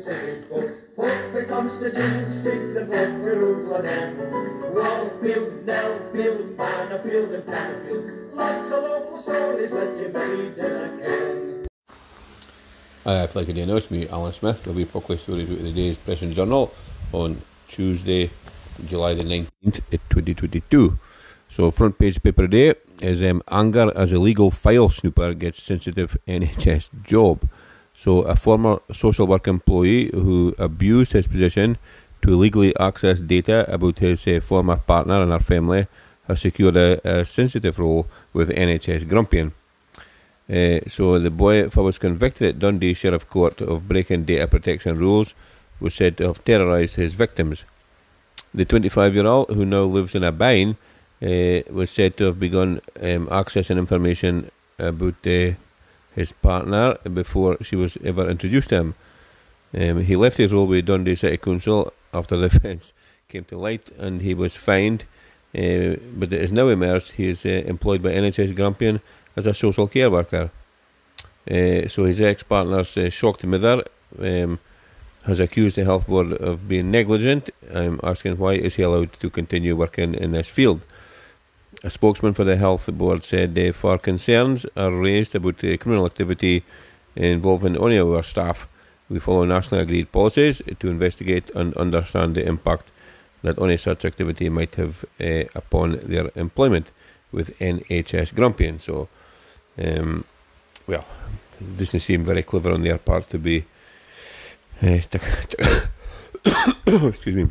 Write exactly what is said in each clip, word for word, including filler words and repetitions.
same folk. Folk for Constantine, stick to folk for rules like them. Wallfield, Nellfield, Bannerfield and Pannerfield. Lots of local stories that you made and again. Hi, if I could know, it's me, Alan Smith, with the Ouckly Stories out of the day's Press and Journal on Tuesday, July the nineteenth, twenty twenty-two. So front page paper today is um, anger as illegal file snooper gets sensitive N H S job. So a former social work employee who abused his position to illegally access data about his uh, former partner and her family has secured a, a sensitive role with N H S Grampian. Uh, so the boy was convicted at Dundee Sheriff Court of breaking data protection rules, was said to have terrorised his victims. The twenty-five-year-old, who now lives in Aboyne, Uh, was said to have begun um, accessing information about uh, his partner before she was ever introduced to him. Um, he left his role with Dundee City Council after the events came to light, and he was fined, uh, but it is now emerged he is uh, employed by N H S Grampian as a social care worker. Uh, so his ex-partner's uh, shocked mother um, has accused the Health Board of being negligent. I'm asking why is he allowed to continue working in this field? A spokesman for the Health Board said uh, far concerns are raised about uh, criminal activity involving only our staff. We follow nationally agreed policies to investigate and understand the impact that any such activity might have uh, upon their employment with N H S Grampian. So, um, well, it doesn't seem very clever on their part to be uh, excuse me,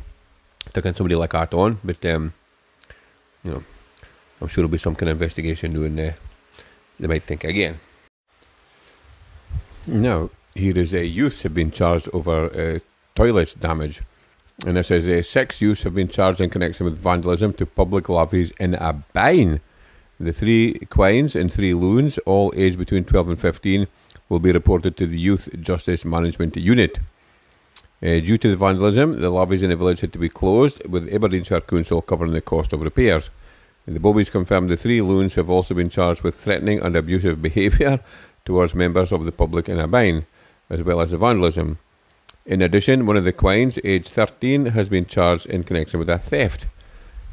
taking somebody like that on, but um, you know. I'm sure there'll be some kind of investigation doing there. Uh, they might think again. Now, here is a uh, youths have been charged over uh, toilets damage. And this is uh, six youths have been charged in connection with vandalism to public levees in Aboyne. The three quines and three loons, all aged between twelve and fifteen, will be reported to the Youth Justice Management Unit. Uh, due to the vandalism, the levees in the village had to be closed, with Aberdeenshire Council covering the cost of repairs. The Bobbies confirmed the three loons have also been charged with threatening and abusive behaviour towards members of the public in Aboyne, as well as the vandalism. In addition, one of the quines, aged thirteen, has been charged in connection with a theft.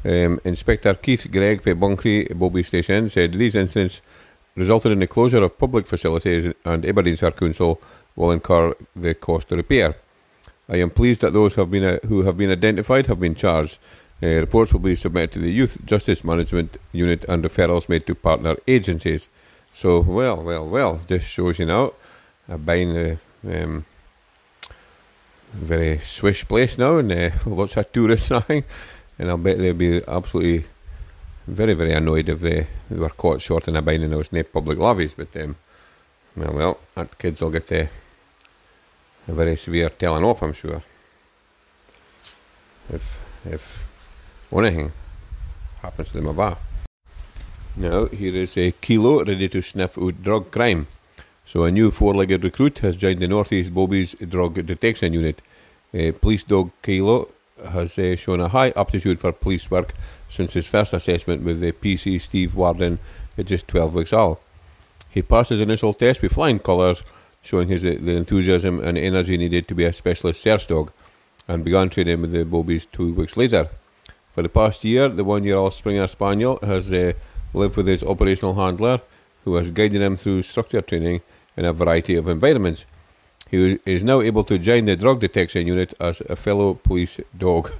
Um, Inspector Keith Gregg for Banchory Bobby Station said these incidents resulted in the closure of public facilities, and Aberdeenshire Council will incur the cost to repair. I am pleased that those have been uh, who have been identified have been charged. Uh, reports will be submitted to the Youth Justice Management Unit and referrals made to partner agencies. So, well, well, well, just shows you now, Aboyne, uh, um, very swish place now, and uh, lots of tourists and everything, and I'll bet they'll be absolutely very, very annoyed if they, they were caught short in Aboyne and there was no public levees, but, um, well, well, that kids will get uh, a very severe telling off, I'm sure. If, if... anything happens to them about. Now, here is a kilo ready to sniff out drug crime. So a new four-legged recruit has joined the Northeast Bobbies Drug Detection Unit. Uh, police dog Kilo has uh, shown a high aptitude for police work since his first assessment with the P C Steve Warden at just twelve weeks old. He passed his initial test with flying colours, showing his uh, the enthusiasm and energy needed to be a specialist search dog, and began training with the Bobbies two weeks later. For the past year, the one-year-old Springer Spaniel has uh, lived with his operational handler, who has guided him through structure training in a variety of environments. He is now able to join the drug detection unit as a fellow police dog.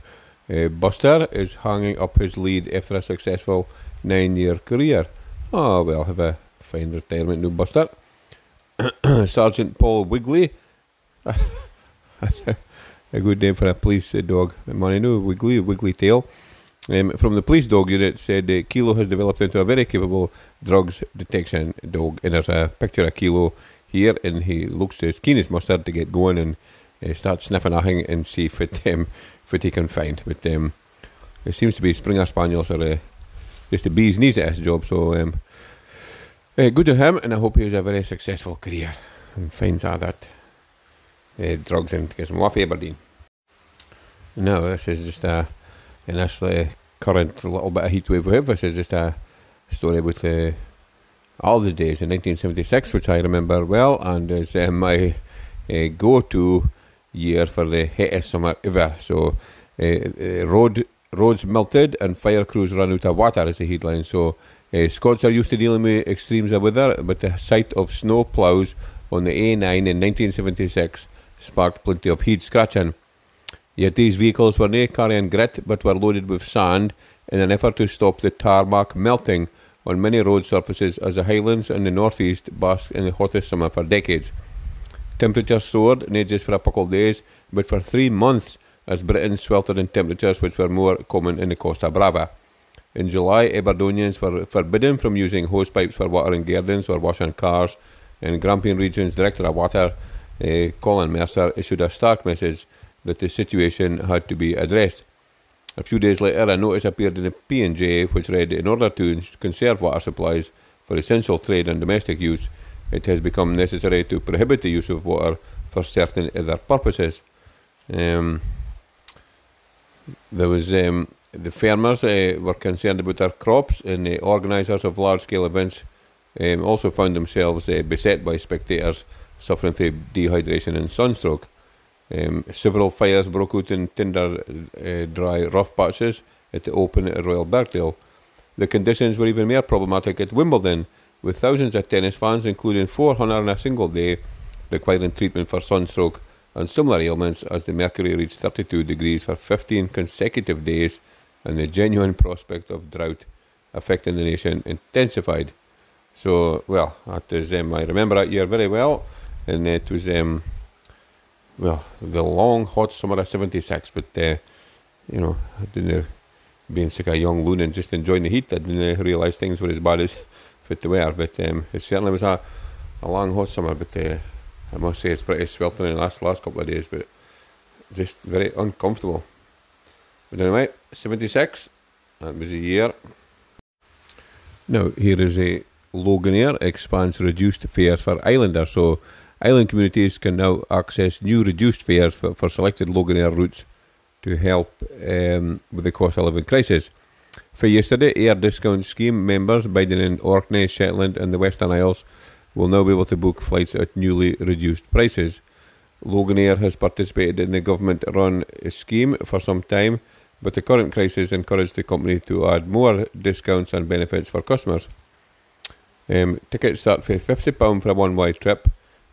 Uh, Buster is hanging up his lead after a successful nine-year career. Oh, well, have a fine retirement now, Buster. Sergeant Paul Wigley. A good name for a police uh, dog. Money no, Wiggly, Wiggly Tail. Um, from the police dog unit said uh, Kilo has developed into a very capable drugs detection dog. And there's a picture of Kilo here, and he looks as keen as mustard to get going and uh, start sniffing a thing and see if it, um, if it he can find. But um, it seems to be Springer Spaniels are uh, just the bee's knees at his job. So um, uh, good to him, and I hope he has a very successful career and finds out that Uh, drugs and gets them off Aberdeen. No, this is just a, in this uh, current little bit of heat wave we have, this is just a story about uh, all the days in nineteen seventy-six, which I remember well, and is uh, my uh, go-to year for the hottest summer ever. So uh, road roads melted and fire crews ran out of water is the headline. So uh, Scots are used to dealing with extremes of weather, but the sight of snow ploughs on the A nine in nineteen seventy-six sparked plenty of head scratching. Yet these vehicles were not carrying grit, but were loaded with sand in an effort to stop the tarmac melting on many road surfaces as the Highlands and the Northeast basked in the hottest summer for decades. Temperatures soared, not just for a couple of days, but for three months as Britain sweltered in temperatures which were more common in the Costa Brava. In July, Aberdeenians were forbidden from using hosepipes for watering gardens or washing cars, and Grampian Region's Director of Water, uh, Colin Mercer, issued a stark message that the situation had to be addressed. A few days later, a notice appeared in the P and J which read, in order to conserve water supplies for essential trade and domestic use, it has become necessary to prohibit the use of water for certain other purposes. Um, there was um, the farmers uh, were concerned about their crops, and the organisers of large-scale events um, also found themselves uh, beset by spectators suffering from dehydration and sunstroke. Um, several fires broke out in tinder uh, dry rough patches at the open at Royal Birkdale. The conditions were even more problematic at Wimbledon, with thousands of tennis fans, including four hundred in a single day, requiring treatment for sunstroke and similar ailments as the mercury reached thirty-two degrees for fifteen consecutive days, and the genuine prospect of drought affecting the nation intensified. So, well, that is, um, I remember that year very well, and it was... Um, Well, the long, hot summer of seventy-six, but, uh, you know, I didn't, being such a young loon and just enjoying the heat, I didn't realise things were as bad as fit they were, but um, it certainly was a, a long, hot summer, but uh, I must say it's pretty sweltering in the last, last couple of days, but just very uncomfortable. But anyway, seventy-six, that was the year. Now, here is a Loganair expands reduced fares for Islanders, so... Island communities can now access new reduced fares for, for selected Loganair routes to help um, with the cost of living crisis. For yesterday, Air Discount Scheme members biding in Orkney, Shetland and the Western Isles will now be able to book flights at newly reduced prices. Loganair has participated in the government-run scheme for some time, but the current crisis encouraged the company to add more discounts and benefits for customers. Um, tickets start for fifty pounds for a one-way trip,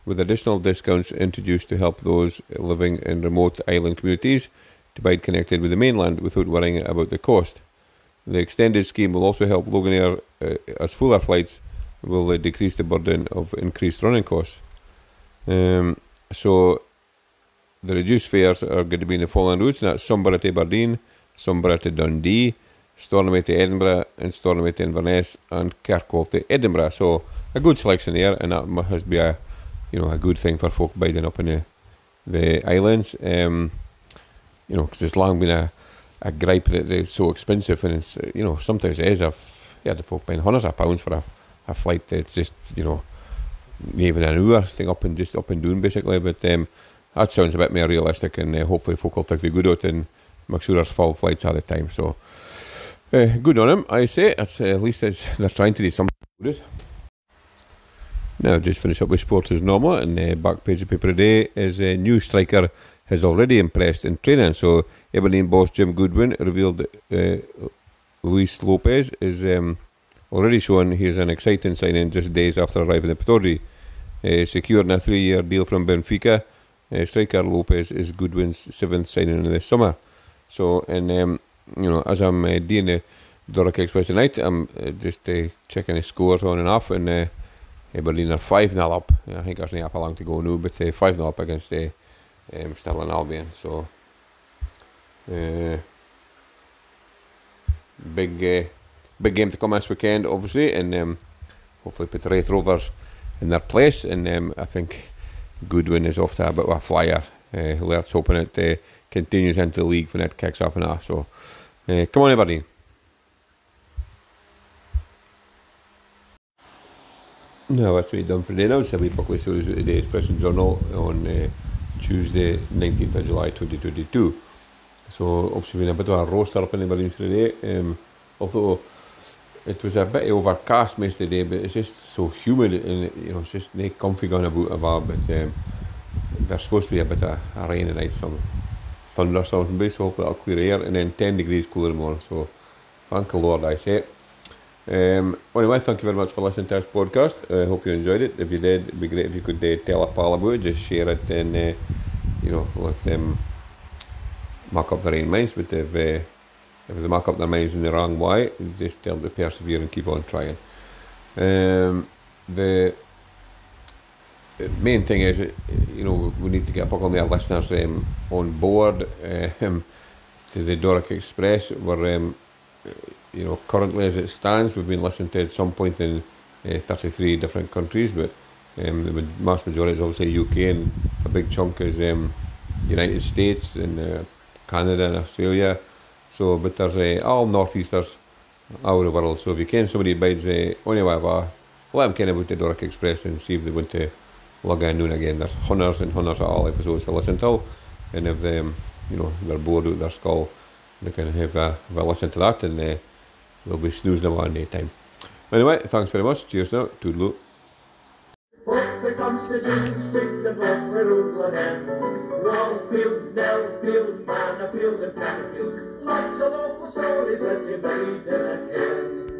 with additional discounts introduced to help those living in remote island communities to be connected with the mainland without worrying about the cost. The extended scheme will also help Loganair, uh, as fuller flights will uh, decrease the burden of increased running costs. Um, so the reduced fares are going to be in the following routes, and that's Sombra to Aberdeen, Sombra to Dundee, Stornoway to Edinburgh, and Stornoway to Inverness, and Kirkwall to Edinburgh. So a good selection there, and that must be a You know, a good thing for folk biding up in the, the islands, um, you know, because it's long been a, a gripe that they're so expensive, and it's, you know, sometimes it is. I've heard of folk paying hundreds of pounds for a, a flight that's just, you know, not even an hour thing up and just up and down basically, but um, that sounds a bit more realistic, and uh, hopefully folk will take the good out and make sure there's full flights all the time. So, uh, good on them, I say. That's, uh, at least it's, they're trying to do something with it. Now, just finish up with sport as normal, and the uh, back page of paper today is a uh, new striker has already impressed in training. So, Aberdeen boss Jim Goodwin revealed uh, Luis Lopez is um, already shown he is an exciting signing just days after arriving at Pataudry. Uh, securing a three-year deal from Benfica, uh, striker Lopez is Goodwin's seventh signing in the summer. So, and um, you know, as I'm uh, doing the Doric Express tonight, I'm uh, just uh, checking the scores on and off, and. Uh, Aberdeen are five nil up. I think there's not half a long to go now, but uh, five nil up against uh, um, Stirling Albion. So, uh, big uh, big game to come this weekend, obviously, and um, hopefully put the Raith Rovers in their place. And um, I think Goodwin is off to a bit of a flyer. Uh, let's hope it uh, continues into the league when it kicks off and that. So, uh, come on, Aberdeen. No, that's what we've done for today now. It's a wee Ouckly Stories with today's Press and Journal on uh, Tuesday, nineteenth of July, twenty twenty-two. So, obviously, been a bit of a roaster up in the Marines today. Um, although it was a bit overcast most of the day, but it's just so humid and, you know, it's just not comfy going about about. But um, there's supposed to be a bit of a rain tonight, some thunder or something, but so hopefully that'll clear the air, and then ten degrees cooler tomorrow, so thank the Lord I say it. Um, anyway, thank you very much for listening to this podcast. I uh, hope you enjoyed it. If you did, it'd be great if you could uh, tell a pal about it, just share it, and uh, you know, let's um, mark up their own minds. But if, uh, if they mark up their minds in the wrong way, just tell them to persevere and keep on trying. Um, the main thing is, you know, we need to get a buck on our listeners um, on board um, to the Doric Express. We're um, you know, currently as it stands, we've been listened to at some point in uh, thirty-three different countries, but um, the vast majority is obviously U K, and a big chunk is um, United States and uh, Canada and Australia. So, but there's uh, all northeasters all over the world. So if you can, somebody bides uh, on your way, let them ken about the Doric Express and see if they want to log in noon again. There's hundreds and hundreds of all episodes to listen to, and if um, you know, they're bored out of their skull, they can have a, have a listen to that, and uh, we'll be snoozing away any time. Anyway, thanks very much. Cheers now. Toodaloo. What the Constitution speaks and what the rules are them. Wallfield, Nellfield, Manorfield and Panfield. Lots of awful stories that you made in a